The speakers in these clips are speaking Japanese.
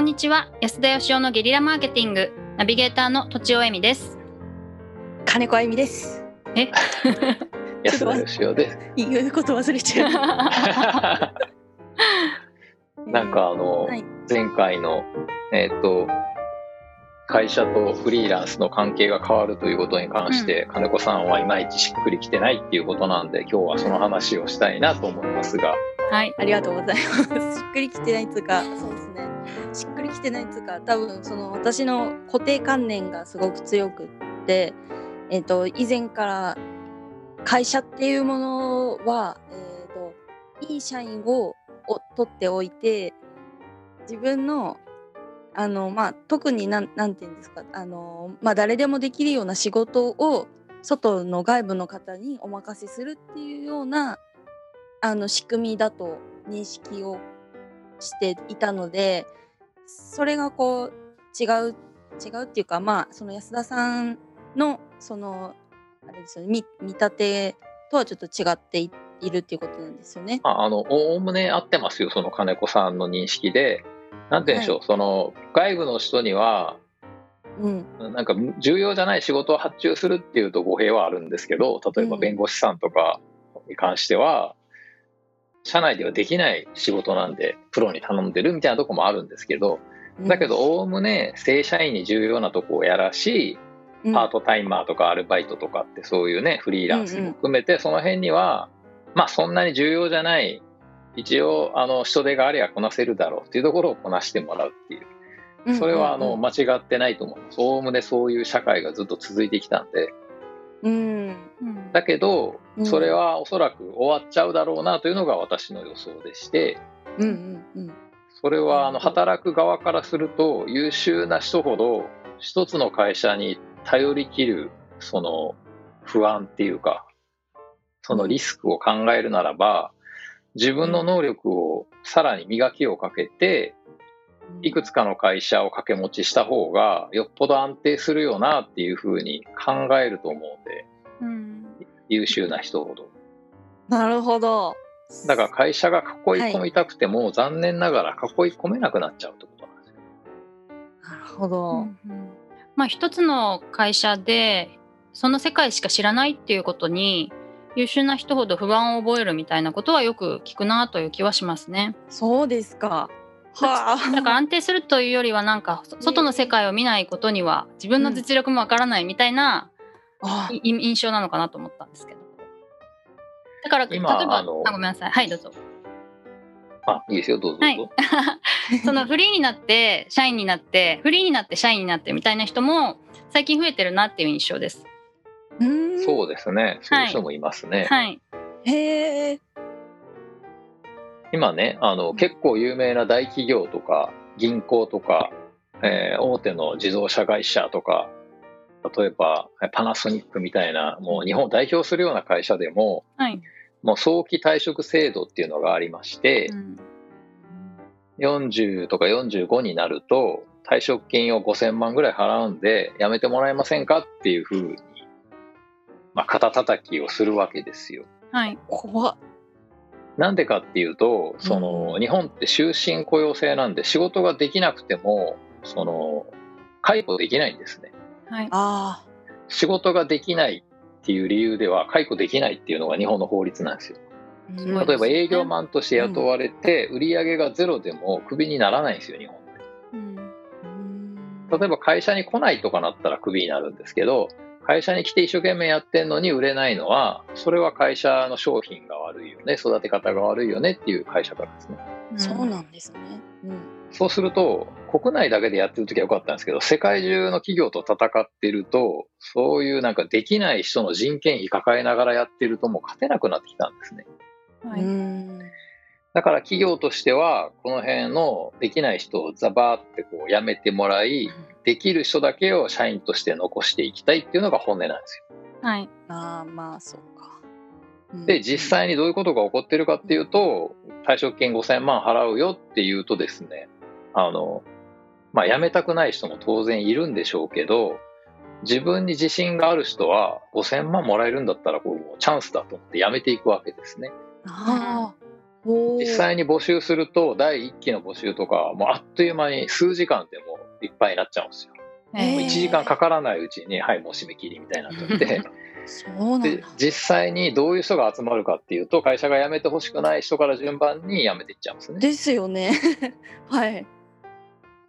こんにちは、安田義生のゲリラマーケティングナビゲーターのとちおえみです。金子あゆみです。安田義生です。言うこと忘れちゃう。なんかはい、前回の会社とフリーランスの関係が変わるということに関して、金子さんはいまいちしっくりきてないっていうことなんで、今日はその話をしたいなと思いますが。はい、ありがとうございます。しっくりきてないつか、そうですね。しっくりきてないつか、多分その私の固定観念がすごく強くって、以前から会社っていうものは、いい社員を取っておいて、自分の特になんていうんですか、誰でもできるような仕事を外の外部の方にお任せするっていうような仕組みだと認識をしていたので、それがこう違うっていうか、その安田さんのそのあれですよね、見立てとはちょっと違っているっていうことなんですよね。おおむね合ってますよ、その金子さんの認識で。なんて言うんでしょう、はい、その外部の人には、なんか重要じゃない仕事を発注するっていうと語弊はあるんですけど、例えば弁護士さんとかに関しては、社内ではできない仕事なんでプロに頼んでるみたいなとこもあるんですけど、だけどおおむね正社員に重要なとこをやらし、パートタイマーとかアルバイトとかってそういうね、フリーランスも含めてその辺にはそんなに重要じゃない、一応人手があればこなせるだろうっていうところをこなしてもらうっていう、それは間違ってないと思います。おおむねそういう社会がずっと続いてきたんで、だけどそれはおそらく終わっちゃうだろうなというのが私の予想でして、それは働く側からすると優秀な人ほど一つの会社に頼りきるその不安っていうか、そのリスクを考えるならば自分の能力をさらに磨きをかけていくつかの会社を掛け持ちした方がよっぽど安定するよなっていうふうに考えると思うんで、優秀な人ほど。なるほど。だから会社が囲い込みたくても、残念ながら囲い込めなくなっちゃうってことなんですよ。なるほど、一つの会社でその世界しか知らないっていうことに優秀な人ほど不安を覚えるみたいなことはよく聞くなという気はしますね。そうですか。だから安定するというよりは、なんか外の世界を見ないことには自分の実力もわからないみたいな印象なのかなと思ったんですけど。だから例えばごめんなさい、はい、どうぞ。いいですよ、どうぞ。はい、そのフリーになって社員になって、フリーになって社員になってみたいな人も最近増えてるなっていう印象です。そうですね、そういう人もいますね。はいはい、へえ。今ね、結構有名な大企業とか銀行とか、大手の自動車会社とか、例えばパナソニックみたいなもう日本を代表するような会社でも、もう早期退職制度っていうのがありまして、40とか45になると退職金を5000万ぐらい払うんで辞めてもらえませんかっていうふうに肩叩きをするわけですよ。怖っ。なんでかっていうと、その日本って終身雇用制なんで、仕事ができなくてもその解雇できないんですね。仕事ができないっていう理由では解雇できないっていうのが日本の法律なんですよ。例えば営業マンとして雇われて、売り上げがゼロでもクビにならないんですよ、日本って。例えば会社に来ないとかなったらクビになるんですけど、会社に来て一生懸命やってんのに売れないのは、それは会社の商品が悪いよね、育て方が悪いよねっていう会社からですね。そうなんですね。そうすると国内だけでやってる時は良かったんですけど、世界中の企業と戦ってると、そういうなんかできない人の人件費抱えながらやってるともう勝てなくなってきたんですね。だから企業としてはこの辺のできない人をザバーってこうやめてもらい、できる人だけを社員として残していきたいっていうのが本音なんですよ。そうか。で実際にどういうことが起こってるかっていうと、退職金5000万払うよっていうとですね、辞めたくない人も当然いるんでしょうけど、自分に自信がある人は5000万もらえるんだったらこうチャンスだと思って辞めていくわけですね。実際に募集すると第1期の募集とかもうあっという間に数時間でもいっぱいになっちゃうんですよ。1時間かからないうちにはいもう締め切りみたいになっちゃってそうなんだ。で実際にどういう人が集まるかっていうと会社が辞めてほしくない人から順番に辞めていっちゃうんですね。ですよねはい。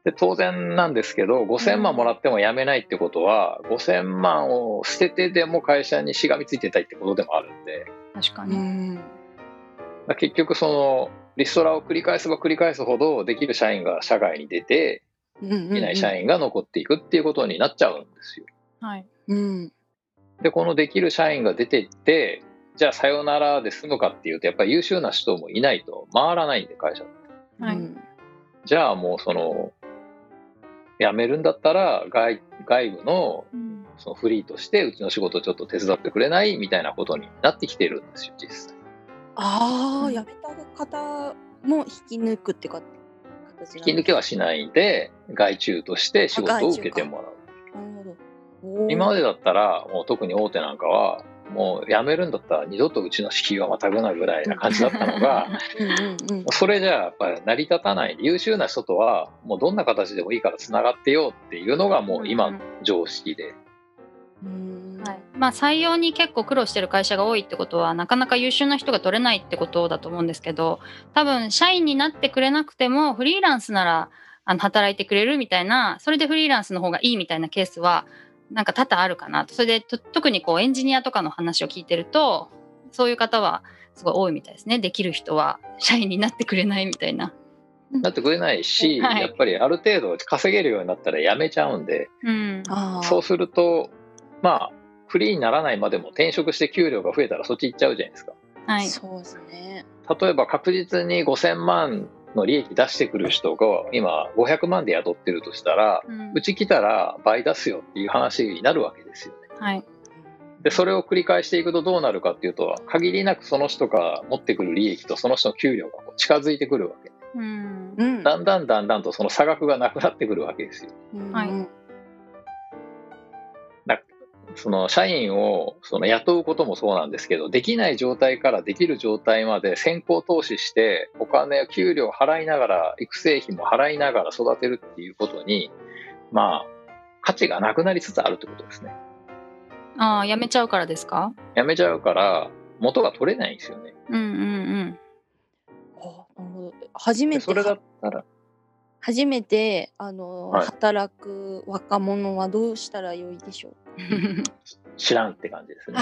で当然なんですけど5000万もらっても辞めないってことは、うん、5000万を捨ててでも会社にしがみついてたいってことでもあるんで。確かに、うん、結局そのリストラを繰り返せば繰り返すほどできる社員が社外に出ていない社員が残っていくっていうことになっちゃうんですよ、はいうん、でこのできる社員が出ていってじゃあさよならで済むかっていうとやっぱり優秀な人もいないと回らないんで会社って、はいうん、じゃあもうその辞めるんだったら 外部 そのフリーとしてうちの仕事ちょっと手伝ってくれないみたいなことになってきてるんですよ実際。ああ、うん、辞めた方も引き抜くってか形なんです。引き抜けはしないで外注として仕事を受けてもらう。なるほど。今までだったらもう特に大手なんかはもう辞めるんだったら二度とうちの敷居はまたぐなぐらいな感じだったのがうん、うん、それじゃあやっぱり成り立たない。優秀な人とはもうどんな形でもいいからつながってよっていうのがもう今の常識で、うんはいまあ、採用に結構苦労してる会社が多いってことはなかなか優秀な人が取れないってことだと思うんですけど、多分社員になってくれなくてもフリーランスなら働いてくれるみたいな、それでフリーランスの方がいいみたいなケースはなんか多々あるかなと。それで特にこうエンジニアとかの話を聞いてるとそういう方はすごい多いみたいですね。できる人は社員になってくれないみたいな、なってくれないし、はい、やっぱりある程度稼げるようになったら辞めちゃうんで、うん、あそうするとまあフリーにならないまでも転職して給料が増えたらそっち行っちゃうじゃないですか、はい、そうですね。例えば確実に5000万の利益出してくる人が今500万で雇ってるとしたら、うち来たら倍出すよっていう話になるわけですよね、はい、でそれを繰り返していくとどうなるかっていうと限りなくその人が持ってくる利益とその人の給料が近づいてくるわけ、うん、だんだんとその差額がなくなってくるわけですよ、はい、その社員をその雇うこともそうなんですけど、できない状態からできる状態まで先行投資してお金給料を払いながら育成費も払いながら育てるっていうことに、まあ価値がなくなりつつあるってことですね。ああ、辞めちゃうからですか？辞めちゃうから元が取れないんですよね。うんうんうん。初めて働く若者はどうしたらよいでしょう？知らんって感じですね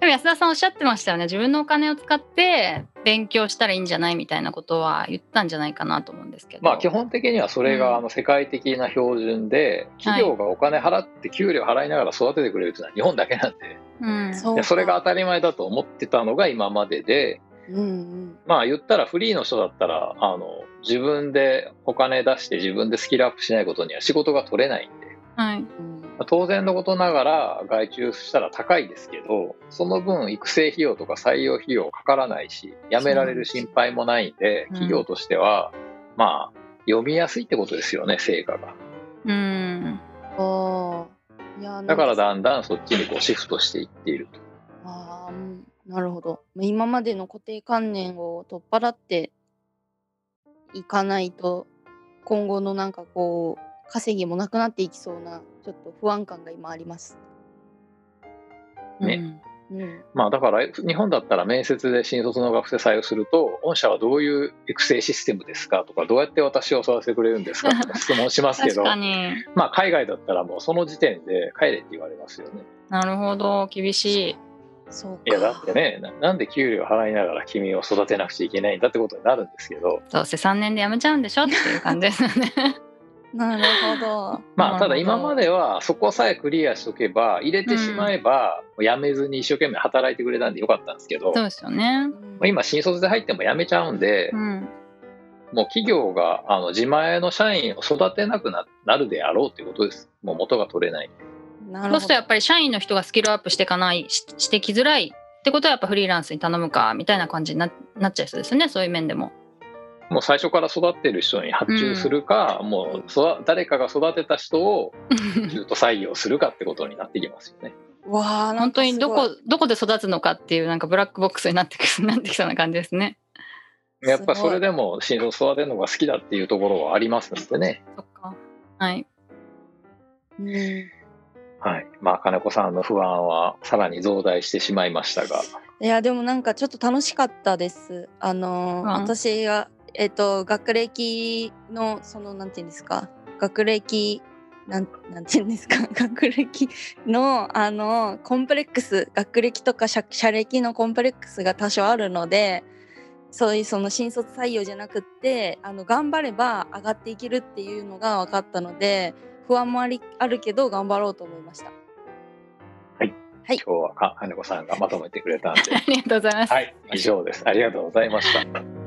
でも安田さんおっしゃってましたよね。自分のお金を使って勉強したらいいんじゃないみたいなことは言ったんじゃないかなと思うんですけど、まあ、基本的にはそれが世界的な標準で、うん、企業がお金払って給料払いながら育ててくれるっていうのは日本だけなんで、うん、それが当たり前だと思ってたのが今までで、うんうん、まあ言ったらフリーの人だったら自分でお金出して自分でスキルアップしないことには仕事が取れないんで、はい、当然のことながら外注したら高いですけど、その分育成費用とか採用費用かからないし辞められる心配もないんで、企業としては、うん、まあ読みやすいってことですよね、成果が、うん、あいやだからだんだんそっちにこうシフトしていっていると。あなるほど。今までの固定観念を取っ払っていかないと今後のなんかこう稼ぎもなくなっていきそうなちょっと不安感が今あります、ねうんまあ、だから日本だったら面接で新卒の学生採用すると御社はどういう育成システムですかとかどうやって私を育ててくれるんですかとか質問しますけどまあ海外だったらもうその時点で帰れって言われますよね。なるほど、厳しい。そうか。いやだってね、なんで給料払いながら君を育てなくちゃいけないんだってことになるんですけど、どうせ3年で辞めちゃうんでしょっていう感じですよねなるほど。まあただ今まではそこさえクリアしとけば入れてしまえば辞めずに一生懸命働いてくれたんでよかったんですけど、そうですよね。今新卒で入っても辞めちゃうんで、うん、もう企業が自前の社員を育てなくなるであろうということです。もう元が取れない。なるほど。そうするとやっぱり社員の人がスキルアップしていかない してきづらいってことはやっぱフリーランスに頼むかみたいな感じに なっちゃいそうですね、そういう面でも。もう最初から育ってる人に発注するか、うん、もう誰かが育てた人をずっと採用するかってことになってきますよねわー、本当にどこで育つのかっていうなんかブラックボックスになってきそうな感じですね。やっぱそれでも心臓育てるのが好きだっていうところはありますのでね。そっか、はい、うん、はい、まあ金子さんの不安はさらに増大してしまいましたが、いやでもなんかちょっと楽しかったです。うん、私が、学歴のそのなんていうんですか、学歴のコンプレックス、学歴とか社歴のコンプレックスが多少あるので、そういうその新卒採用じゃなくって頑張れば上がっていけるっていうのが分かったので、不安もあるけど頑張ろうと思いました。はい、はい、今日は金子さんがまとめてくれたんでありがとうございます。はい、以上です。ありがとうございました。あ